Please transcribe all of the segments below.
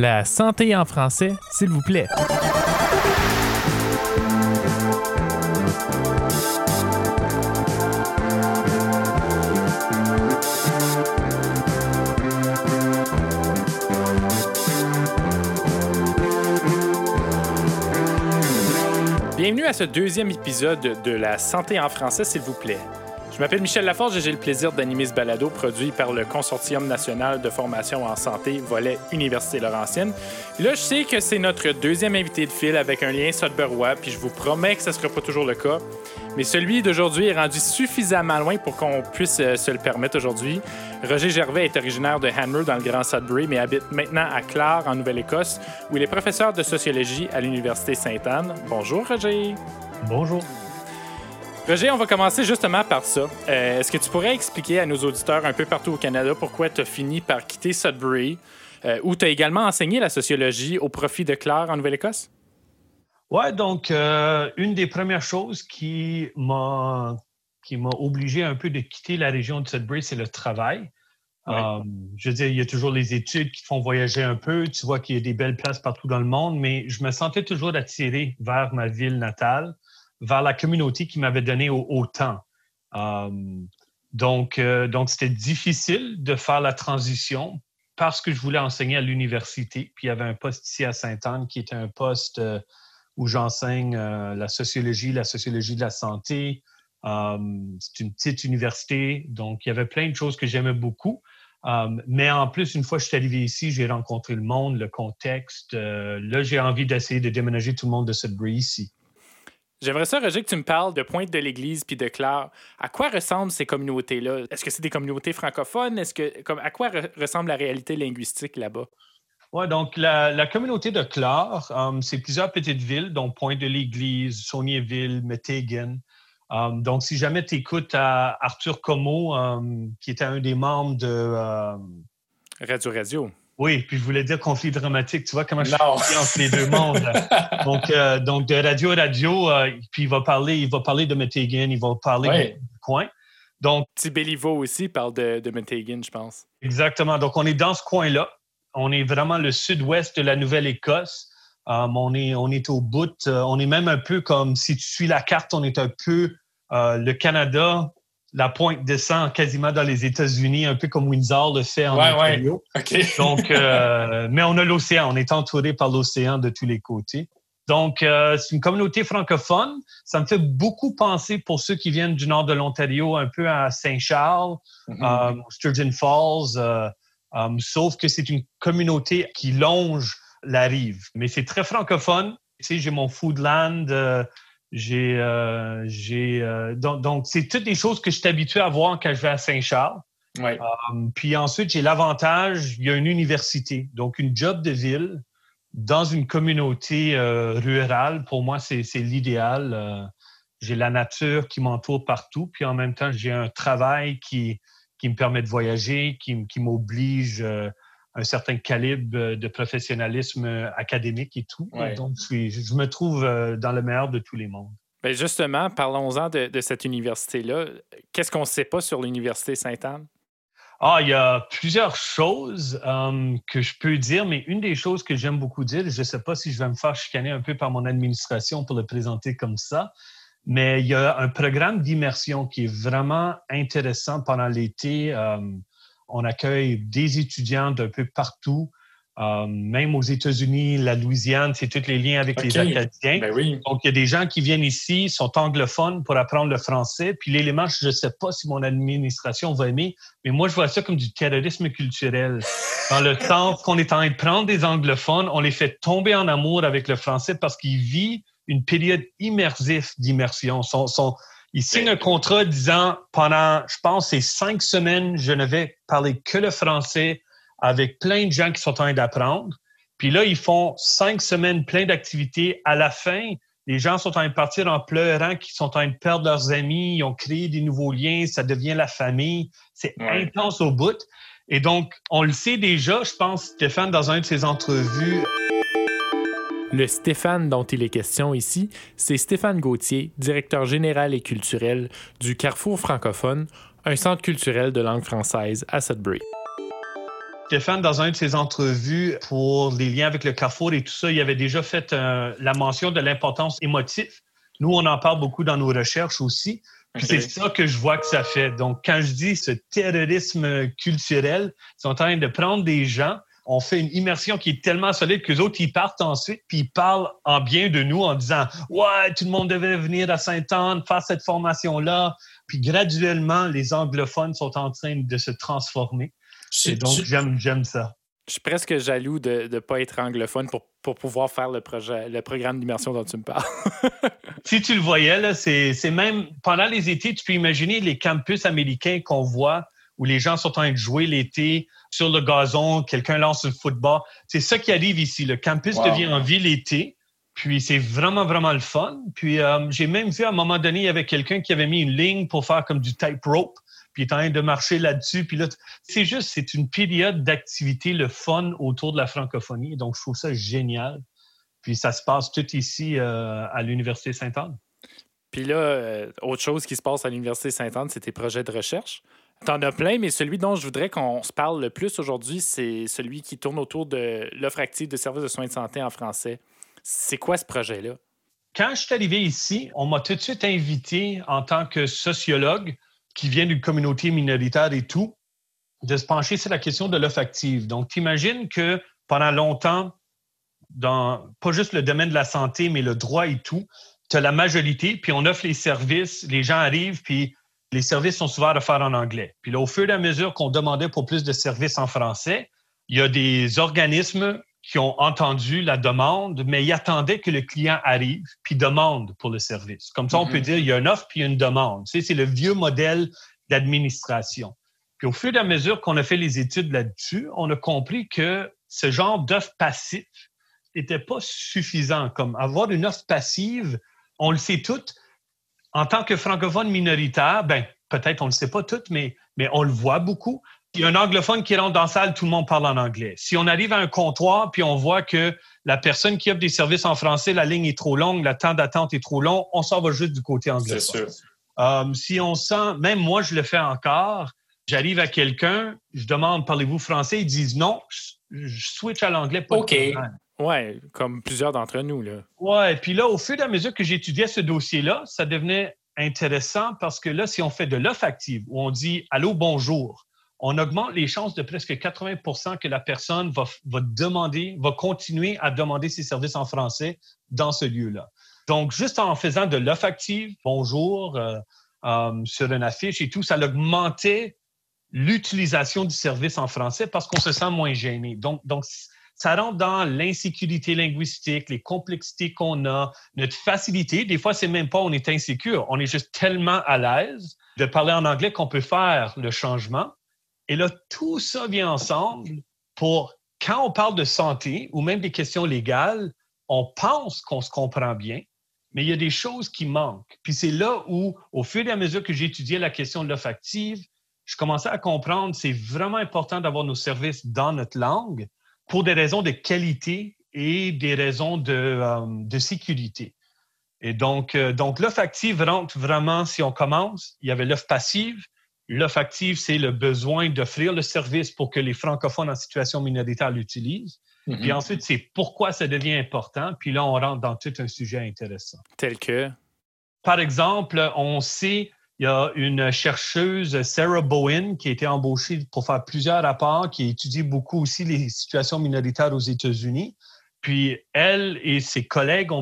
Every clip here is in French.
La santé en français, s'il vous plaît. Bienvenue à ce deuxième épisode de La santé en français, s'il vous plaît. Je m'appelle Michel Laforge et j'ai le plaisir d'animer ce balado produit par le Consortium national de formation en santé, volet Université Laurentienne. Et là, je sais que c'est notre deuxième invité de fil avec un lien sudburois, puis je vous promets que ce ne sera pas toujours le cas. Mais celui d'aujourd'hui est rendu suffisamment loin pour qu'on puisse se le permettre aujourd'hui. Roger Gervais est originaire de Hanmer dans le Grand Sudbury, mais habite maintenant à Clare, en Nouvelle-Écosse, où il est professeur de sociologie à l'Université Sainte-Anne. Bonjour, Roger. Bonjour. Roger, on va commencer justement par ça. Est-ce que tu pourrais expliquer à nos auditeurs un peu partout au Canada pourquoi tu as fini par quitter Sudbury, où tu as également enseigné la sociologie au profit de Clare en Nouvelle-Écosse? Oui, donc une des premières choses qui m'a obligé un peu de quitter la région de Sudbury, c'est le travail. Ouais. Je veux dire, il y a toujours les études qui te font voyager un peu. Tu vois qu'il y a des belles places partout dans le monde, mais je me sentais toujours attiré vers ma ville natale, vers la communauté qui m'avait donné autant. Donc, c'était difficile de faire la transition parce que je voulais enseigner à l'université. Puis, il y avait un poste ici à Sainte-Anne qui était un poste où j'enseigne la sociologie de la santé. C'est une petite université. Donc, il y avait plein de choses que j'aimais beaucoup. Mais en plus, une fois que je suis arrivé ici, j'ai rencontré le monde, le contexte. Là, j'ai envie d'essayer de déménager tout le monde de Sudbury ici. J'aimerais ça, Roger, que tu me parles de Pointe-de-l'Église puis de Clare. À quoi ressemblent ces communautés-là? Est-ce que c'est des communautés francophones? À quoi ressemble la réalité linguistique là-bas? Oui, donc la communauté de Clare, c'est plusieurs petites villes, donc Pointe-de-l'Église, Saunierville, Meteghan. Donc, si jamais tu écoutes à Arthur Comeau, qui était un des membres de... Radio-Radio. Oui, puis je voulais dire conflit dramatique. Tu vois comment je suis entre les deux mondes. Donc de Radio-Radio, puis il va parler de Meteghan, il va parler du coin. Donc, Petit Béliveau aussi parle de Meteghan, je pense. Exactement. Donc, on est dans ce coin-là. On est vraiment le sud-ouest de la Nouvelle-Écosse. On est au bout. On est même un peu comme, si tu suis la carte, on est un peu le Canada... La pointe descend quasiment dans les États-Unis, un peu comme Windsor le fait en Ontario. Ouais. Okay. Donc, mais on a l'océan, on est entouré par l'océan de tous les côtés. Donc, c'est une communauté francophone. Ça me fait beaucoup penser, pour ceux qui viennent du nord de l'Ontario, un peu à Saint-Charles, Sturgeon Falls, sauf que c'est une communauté qui longe la rive. Mais c'est très francophone. Tu sais, j'ai mon Foodland... donc, c'est toutes des choses que je suis habitué à voir quand je vais à Saint-Charles. Ouais. Puis ensuite, j'ai l'avantage, il y a une université. Donc, une job de ville dans une communauté rurale, pour moi, c'est l'idéal. J'ai la nature qui m'entoure partout. Puis en même temps, j'ai un travail qui me permet de voyager, qui m'oblige un certain calibre de professionnalisme académique et tout. Ouais. Donc, je me trouve dans le meilleur de tous les mondes. Bien justement, parlons-en de cette université-là. Qu'est-ce qu'on ne sait pas sur l'Université Sainte-Anne? Il y a plusieurs choses que je peux dire, mais une des choses que j'aime beaucoup dire, je ne sais pas si je vais me faire chicaner un peu par mon administration pour le présenter comme ça, mais il y a un programme d'immersion qui est vraiment intéressant pendant l'été. On accueille des étudiants d'un peu partout, même aux États-Unis, la Louisiane, c'est tous les liens avec les Acadiens. Ben oui. Donc, il y a des gens qui viennent ici, sont anglophones pour apprendre le français. Puis l'élément, je ne sais pas si mon administration va aimer, mais moi, je vois ça comme du terrorisme culturel. Dans le sens qu'on est en train de prendre des anglophones, on les fait tomber en amour avec le français parce qu'ils vivent une période immersive d'immersion. Ils signent un contrat disant pendant, je pense, ces 5 semaines, je ne vais parler que le français avec plein de gens qui sont en train d'apprendre. Puis là, ils font 5 semaines plein d'activités. À la fin, les gens sont en train de partir en pleurant, qu'ils sont en train de perdre leurs amis, ils ont créé des nouveaux liens, ça devient la famille. C'est intense au bout. Et donc, on le sait déjà, je pense, Stéphane, dans une de ses entrevues... Le Stéphane dont il est question ici, c'est Stéphane Gauthier, directeur général et culturel du Carrefour francophone, un centre culturel de langue française à Sudbury. Stéphane, dans une de ses entrevues pour les liens avec le Carrefour et tout ça, il avait déjà fait la mention de l'importance émotive. Nous, on en parle beaucoup dans nos recherches aussi. Puis c'est ça que je vois que ça fait. Donc, quand je dis ce terrorisme culturel, ils sont en train de prendre des gens, on fait une immersion qui est tellement solide qu'eux autres, ils partent ensuite puis ils parlent en bien de nous en disant « Ouais, tout le monde devait venir à Sainte-Anne, faire cette formation-là. » Puis graduellement, les anglophones sont en train de se transformer. Et donc, j'aime ça. Je suis presque jaloux de ne pas être anglophone pour pouvoir faire le programme d'immersion dont tu me parles. Si tu le voyais, là, c'est même pendant les étés, tu peux imaginer les campus américains qu'on voit où les gens sont en train de jouer l'été sur le gazon, quelqu'un lance le football. C'est ça qui arrive ici. Le campus devient en ville l'été. Puis c'est vraiment, vraiment le fun. Puis j'ai même vu à un moment donné, il y avait quelqu'un qui avait mis une ligne pour faire comme du tight rope. Puis il est en train de marcher là-dessus. Puis là, c'est une période d'activité, le fun autour de la francophonie. Donc, je trouve ça génial. Puis ça se passe tout ici à l'Université Sainte-Anne. Puis là, autre chose qui se passe à l'Université Sainte-Anne, c'est tes projets de recherche. T'en as plein, mais celui dont je voudrais qu'on se parle le plus aujourd'hui, c'est celui qui tourne autour de l'offre active de services de soins de santé en français. C'est quoi ce projet-là? Quand je suis arrivé ici, on m'a tout de suite invité en tant que sociologue qui vient d'une communauté minoritaire et tout, de se pencher sur la question de l'offre active. Donc, t'imagines que pendant longtemps, dans pas juste le domaine de la santé, mais le droit et tout, t'as la majorité, puis on offre les services, les gens arrivent, puis les services sont souvent à faire en anglais. Puis là, au fur et à mesure qu'on demandait pour plus de services en français, il y a des organismes qui ont entendu la demande, mais ils attendaient que le client arrive puis demande pour le service. Comme ça, on peut dire il y a une offre puis une demande. Tu sais, c'est le vieux modèle d'administration. Puis au fur et à mesure qu'on a fait les études là-dessus, on a compris que ce genre d'offre passive n'était pas suffisant. Comme avoir une offre passive, on le sait toutes. En tant que francophone minoritaire, ben peut-être on ne le sait pas toutes, mais on le voit beaucoup. Il y a un anglophone qui rentre dans la salle, tout le monde parle en anglais. Si on arrive à un comptoir, puis on voit que la personne qui offre des services en français, la ligne est trop longue, le temps d'attente est trop long, on s'en va juste du côté anglophone. C'est sûr. Si on sent, même moi, je le fais encore, j'arrive à quelqu'un, je demande « Parlez-vous français? » Ils disent « Non, je switch à l'anglais. » OK. Oui, comme plusieurs d'entre nous. Oui, puis là, au fur et à mesure que j'étudiais ce dossier-là, ça devenait intéressant parce que là, si on fait de l'offre active, où on dit « Allô, bonjour », on augmente les chances de presque 80% que la personne va continuer à demander ses services en français dans ce lieu-là. Donc, juste en faisant de l'offre active, bonjour, sur une affiche et tout, ça augmentait l'utilisation du service en français parce qu'on se sent moins gêné. Donc, ça rentre dans l'insécurité linguistique, les complexités qu'on a, notre facilité. Des fois, c'est même pas on est insécure, on est juste tellement à l'aise de parler en anglais qu'on peut faire le changement. Et là, tout ça vient ensemble pour, quand on parle de santé ou même des questions légales, on pense qu'on se comprend bien, mais il y a des choses qui manquent. Puis c'est là où, au fur et à mesure que j'étudiais la question de l'offre active, je commençais à comprendre que c'est vraiment important d'avoir nos services dans notre langue pour des raisons de qualité et des raisons de sécurité. Et donc l'offre active rentre vraiment, si on commence, il y avait l'offre passive. L'offre active, c'est le besoin d'offrir le service pour que les francophones en situation minoritaire l'utilisent. Mm-hmm. Puis ensuite, c'est pourquoi ça devient important. Puis là, on rentre dans tout un sujet intéressant. Tel que? Par exemple, on sait, il y a une chercheuse, Sarah Bowen, qui a été embauchée pour faire plusieurs rapports, qui étudie beaucoup aussi les situations minoritaires aux États-Unis. Puis elle et ses collègues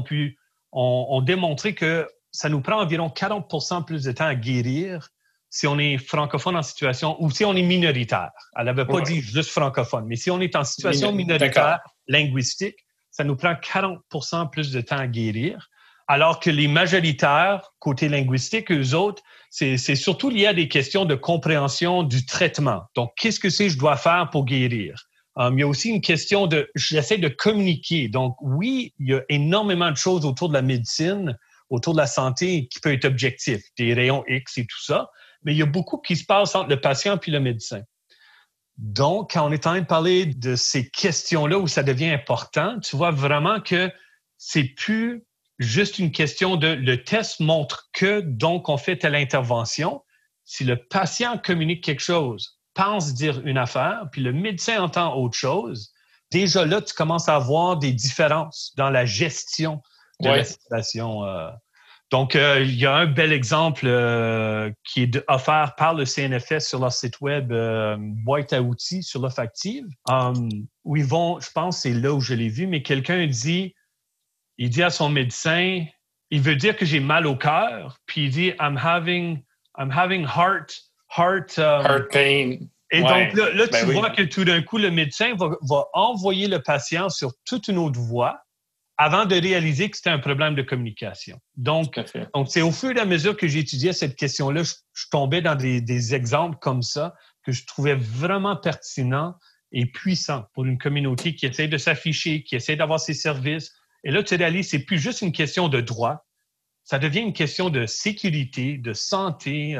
ont démontré que ça nous prend environ 40% plus de temps à guérir si on est francophone en situation, ou si on est minoritaire. Elle n'avait pas dit juste francophone, mais si on est en situation minoritaire linguistique, ça nous prend 40% plus de temps à guérir, alors que les majoritaires, côté linguistique, eux autres, c'est surtout lié à des questions de compréhension du traitement. Donc, qu'est-ce que je dois faire pour guérir? Il y a aussi une question j'essaie de communiquer. Donc, oui, il y a énormément de choses autour de la médecine, autour de la santé, qui peut être objectif, des rayons X et tout ça, mais il y a beaucoup qui se passe entre le patient puis le médecin. Donc, quand on est en train de parler de ces questions-là où ça devient important, tu vois vraiment que c'est plus juste une question de le test montre que, donc on fait telle intervention. Si le patient communique quelque chose pense dire une affaire, puis le médecin entend autre chose, déjà là, tu commences à avoir des différences dans la gestion de la situation. Donc, il y a un bel exemple qui est offert par le CNFS sur leur site web boîte à outils sur l'offre active, où ils vont, je pense, c'est là où je l'ai vu, mais quelqu'un dit, il dit à son médecin, il veut dire que j'ai mal au cœur, puis il dit « I'm having heart pain ». Et donc là tu vois que tout d'un coup, le médecin va envoyer le patient sur toute une autre voie avant de réaliser que c'était un problème de communication. Donc c'est au fur et à mesure que j'étudiais cette question-là, je tombais dans des exemples comme ça que je trouvais vraiment pertinents et puissants pour une communauté qui essaie de s'afficher, qui essaie d'avoir ses services. Et là, tu réalises, c'est plus juste une question de droit, ça devient une question de sécurité, de santé.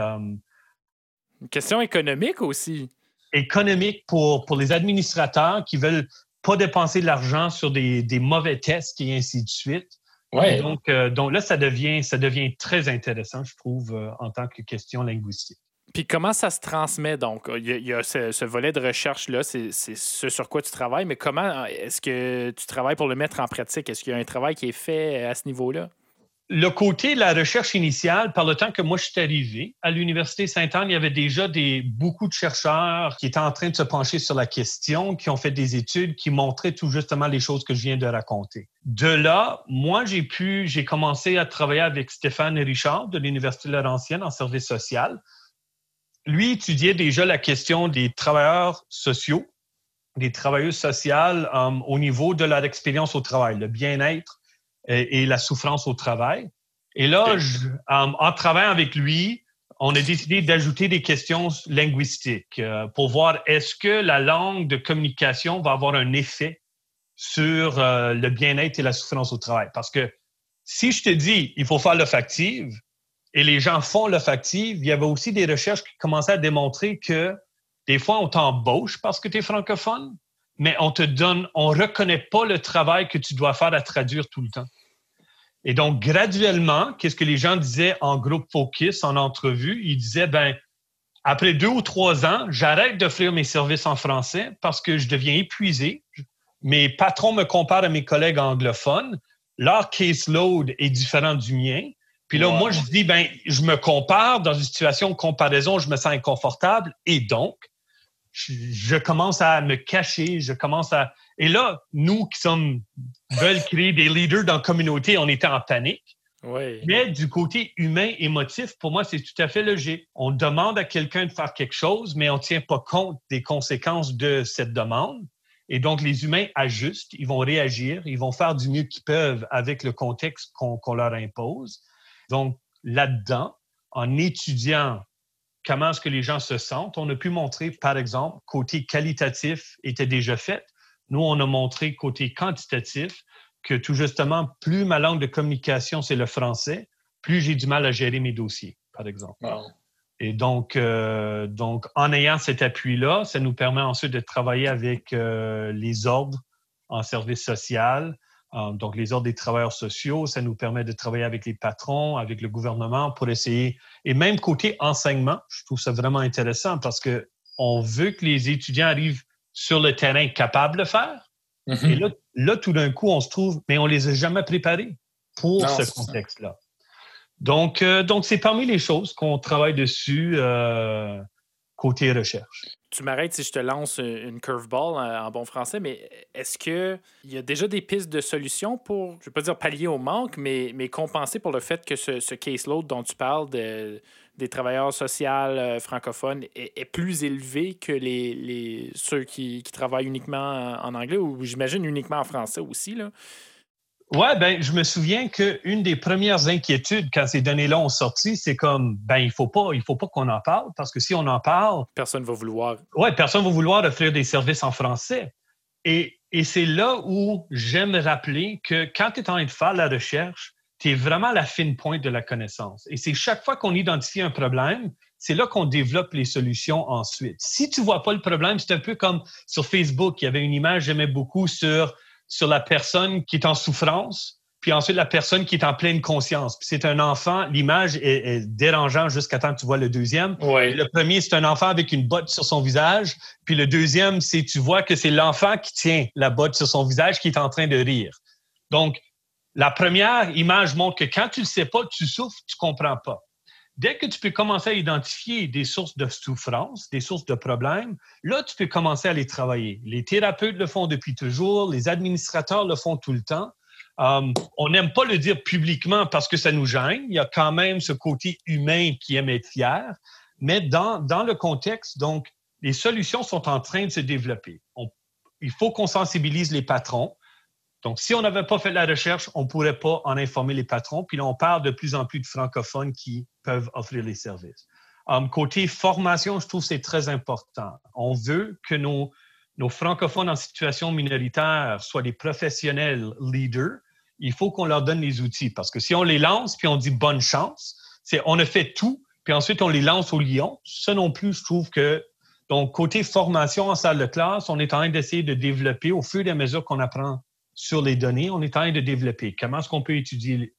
Une question économique aussi. Économique pour les administrateurs qui veulent pas dépenser de l'argent sur des mauvais tests et ainsi de suite. Ouais. Donc là, ça devient très intéressant, je trouve, en tant que question linguistique. Puis comment ça se transmet, donc? Il y a ce volet de recherche-là, c'est ce sur quoi tu travailles, mais comment est-ce que tu travailles pour le mettre en pratique? Est-ce qu'il y a un travail qui est fait à ce niveau-là? Le côté de la recherche initiale, par le temps que moi je suis arrivé à l'Université Sainte-Anne, il y avait déjà beaucoup de chercheurs qui étaient en train de se pencher sur la question, qui ont fait des études, qui montraient tout justement les choses que je viens de raconter. De là, moi, j'ai commencé à travailler avec Stéphane Richard de l'Université Laurentienne en service social. Lui étudiait déjà la question des travailleurs sociaux, des travailleuses sociales au niveau de leur expérience au travail, le bien-être et la souffrance au travail. Et là, en travaillant avec lui, on a décidé d'ajouter des questions linguistiques pour voir est-ce que la langue de communication va avoir un effet sur le bien-être et la souffrance au travail. Parce que si je te dis il faut faire l'offre active, et les gens font l'offre active, il y avait aussi des recherches qui commençaient à démontrer que des fois, on t'embauche parce que tu es francophone, mais on reconnaît pas le travail que tu dois faire à traduire tout le temps. Et donc, graduellement, qu'est-ce que les gens disaient en groupe focus, en entrevue? Ils disaient, après 2 ou 3 ans, j'arrête d'offrir mes services en français parce que je deviens épuisé. Mes patrons me comparent à mes collègues anglophones. Leur caseload est différent du mien. Puis là, moi, je dis, je me compare dans une situation de comparaison, je me sens inconfortable et donc, je commence à me cacher, Et là, nous qui veulent créer des leaders dans la communauté, on était en panique. Oui. Mais du côté humain, émotif, pour moi, c'est tout à fait logique. On demande à quelqu'un de faire quelque chose, mais on ne tient pas compte des conséquences de cette demande. Et donc, les humains ajustent, ils vont réagir, ils vont faire du mieux qu'ils peuvent avec le contexte qu'on leur impose. Donc, là-dedans, en étudiant comment est-ce que les gens se sentent, on a pu montrer, par exemple, côté qualitatif était déjà fait. Nous, on a montré côté quantitatif que tout justement, plus ma langue de communication, c'est le français, plus j'ai du mal à gérer mes dossiers, par exemple. Wow. Et donc, en ayant cet appui-là, ça nous permet ensuite de travailler avec les ordres en service social, donc, les ordres des travailleurs sociaux, ça nous permet de travailler avec les patrons, avec le gouvernement pour essayer. Et même côté enseignement, je trouve ça vraiment intéressant parce qu'on veut que les étudiants arrivent sur le terrain capables de faire. Mm-hmm. Et là, tout d'un coup, on se trouve, mais on ne les a jamais préparés pour ce contexte-là. Donc, c'est parmi les choses qu'on travaille dessus côté recherche. Tu m'arrêtes si je te lance une curveball en bon français, mais est-ce qu'il y a déjà des pistes de solutions pour, je ne vais pas dire pallier au manque, mais compenser pour le fait que ce caseload dont tu parles des travailleurs sociaux francophones est plus élevé que ceux qui travaillent uniquement en anglais ou j'imagine uniquement en français aussi, là? Oui, je me souviens qu'une des premières inquiétudes quand ces données-là ont sorti, c'est comme, il faut pas qu'on en parle parce que si on en parle... Personne ne va vouloir. Oui, personne ne va vouloir offrir des services en français. Et c'est là où j'aime rappeler que quand tu es en train de faire la recherche, tu es vraiment à la fine pointe de la connaissance. Et c'est chaque fois qu'on identifie un problème, c'est là qu'on développe les solutions ensuite. Si tu ne vois pas le problème, c'est un peu comme sur Facebook, il y avait une image que j'aimais beaucoup sur la personne qui est en souffrance puis ensuite la personne qui est en pleine conscience. Puis c'est un enfant, l'image est dérangeante jusqu'à temps que tu vois le deuxième. Oui. Le premier, c'est un enfant avec une botte sur son visage. Puis le deuxième, c'est tu vois que c'est l'enfant qui tient la botte sur son visage qui est en train de rire. Donc, la première image montre que quand tu ne le sais pas, tu souffres, tu ne comprends pas. Dès que tu peux commencer à identifier des sources de souffrance, des sources de problèmes, là, tu peux commencer à les travailler. Les thérapeutes le font depuis toujours, les administrateurs le font tout le temps. On n'aime pas le dire publiquement parce que ça nous gêne. Il y a quand même ce côté humain qui aime être fier. Mais dans le contexte, donc, les solutions sont en train de se développer. Il faut qu'on sensibilise les patrons. Donc, si on n'avait pas fait de la recherche, on ne pourrait pas en informer les patrons. Puis là, on parle de plus en plus de francophones qui peuvent offrir les services. Côté formation, je trouve que c'est très important. On veut que nos francophones en situation minoritaire soient des professionnels leaders. Il faut qu'on leur donne les outils. Parce que si on les lance, puis on dit « bonne chance », c'est on a fait tout, puis ensuite on les lance au lion. Ça non plus, je trouve que... Donc, côté formation en salle de classe, on est en train d'essayer de développer au fur et à mesure qu'on apprend sur les données, on est en train de développer. Comment est-ce qu'on peut aider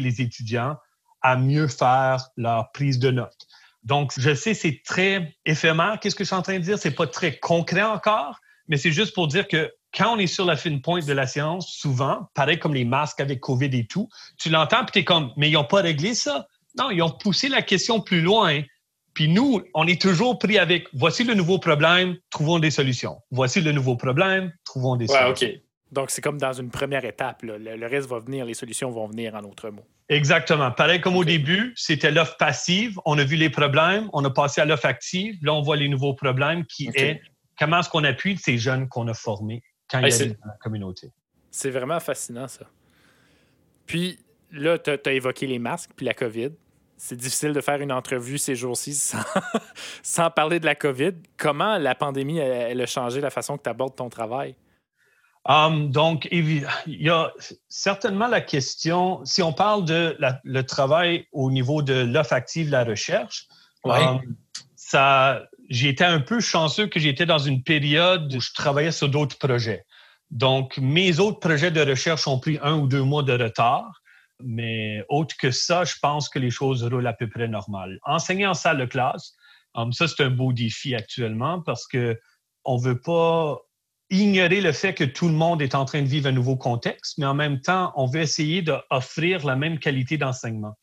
les étudiants à mieux faire leur prise de notes? Donc, je sais, c'est très éphémère. Qu'est-ce que je suis en train de dire? C'est pas très concret encore, mais c'est juste pour dire que quand on est sur la fine pointe de la science, souvent, pareil comme les masques avec COVID et tout, tu l'entends puis t'es comme, mais ils n'ont pas réglé ça. Non, ils ont poussé la question plus loin. Puis nous, on est toujours pris avec, voici le nouveau problème, trouvons des solutions. Voici le nouveau problème, trouvons des solutions. OK. Donc, c'est comme dans une première étape. Là. Le reste va venir, les solutions vont venir, en d'autres mots. Exactement. Pareil comme au début, c'était l'offre passive. On a vu les problèmes, on a passé à l'offre active. Là, on voit les nouveaux problèmes qui est comment est-ce qu'on appuie ces jeunes qu'on a formés quand ils arrivent dans la communauté. C'est vraiment fascinant, ça. Puis là, tu as évoqué les masques puis la COVID. C'est difficile de faire une entrevue ces jours-ci sans parler de la COVID. Comment la pandémie elle a changé la façon que tu abordes ton travail? Donc, il y a certainement la question, si on parle de le travail au niveau de l'offre active, la recherche, oui. J'étais un peu chanceux que j'étais dans une période où je travaillais sur d'autres projets. Donc, mes autres projets de recherche ont pris 1 ou 2 mois de retard, mais autre que ça, je pense que les choses roulent à peu près normal. Enseigner en salle de classe, ça c'est un beau défi actuellement parce que on veut pas ignorer le fait que tout le monde est en train de vivre un nouveau contexte, mais en même temps, on veut essayer d'offrir la même qualité d'enseignement.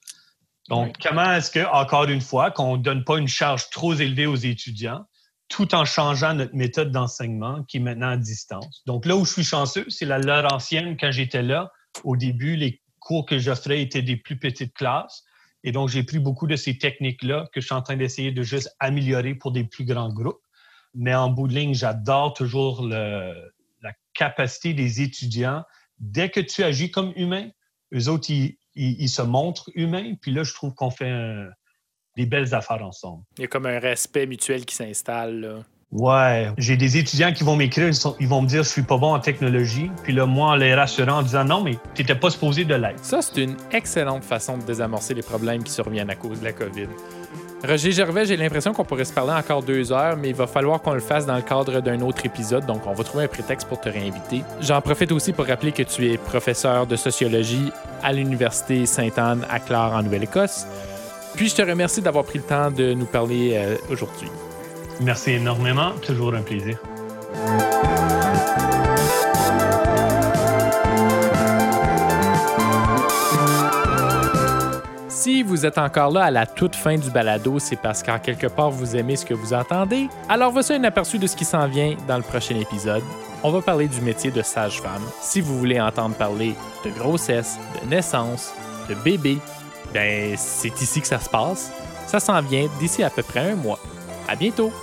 Donc, Comment est-ce que, encore une fois, qu'on ne donne pas une charge trop élevée aux étudiants, tout en changeant notre méthode d'enseignement qui est maintenant à distance. Donc, là où je suis chanceux, c'est la Laurentienne. Quand j'étais là, au début, les cours que j'offrais étaient des plus petites classes. Et donc, j'ai pris beaucoup de ces techniques-là que je suis en train d'essayer de juste améliorer pour des plus grands groupes. Mais en bout de ligne, j'adore toujours la capacité des étudiants. Dès que tu agis comme humain, eux autres, ils se montrent humains. Puis là, je trouve qu'on fait des belles affaires ensemble. Il y a comme un respect mutuel qui s'installe, là. Ouais. J'ai des étudiants qui vont m'écrire, ils vont me dire « je suis pas bon en technologie ». Puis là, moi, en les rassurant en disant « non, mais t'étais pas supposé de l'être ». Ça, c'est une excellente façon de désamorcer les problèmes qui surviennent à cause de la COVID. Roger Gervais, j'ai l'impression qu'on pourrait se parler encore 2 heures, mais il va falloir qu'on le fasse dans le cadre d'un autre épisode, donc on va trouver un prétexte pour te réinviter. J'en profite aussi pour rappeler que tu es professeur de sociologie à l'Université Sainte-Anne à Clare en Nouvelle-Écosse. Puis je te remercie d'avoir pris le temps de nous parler aujourd'hui. Merci énormément, toujours un plaisir. Si vous êtes encore là à la toute fin du balado, c'est parce qu'en quelque part, vous aimez ce que vous entendez. Alors voici un aperçu de ce qui s'en vient dans le prochain épisode. On va parler du métier de sage-femme. Si vous voulez entendre parler de grossesse, de naissance, de bébé, ben c'est ici que ça se passe. Ça s'en vient d'ici à peu près 1 mois. À bientôt!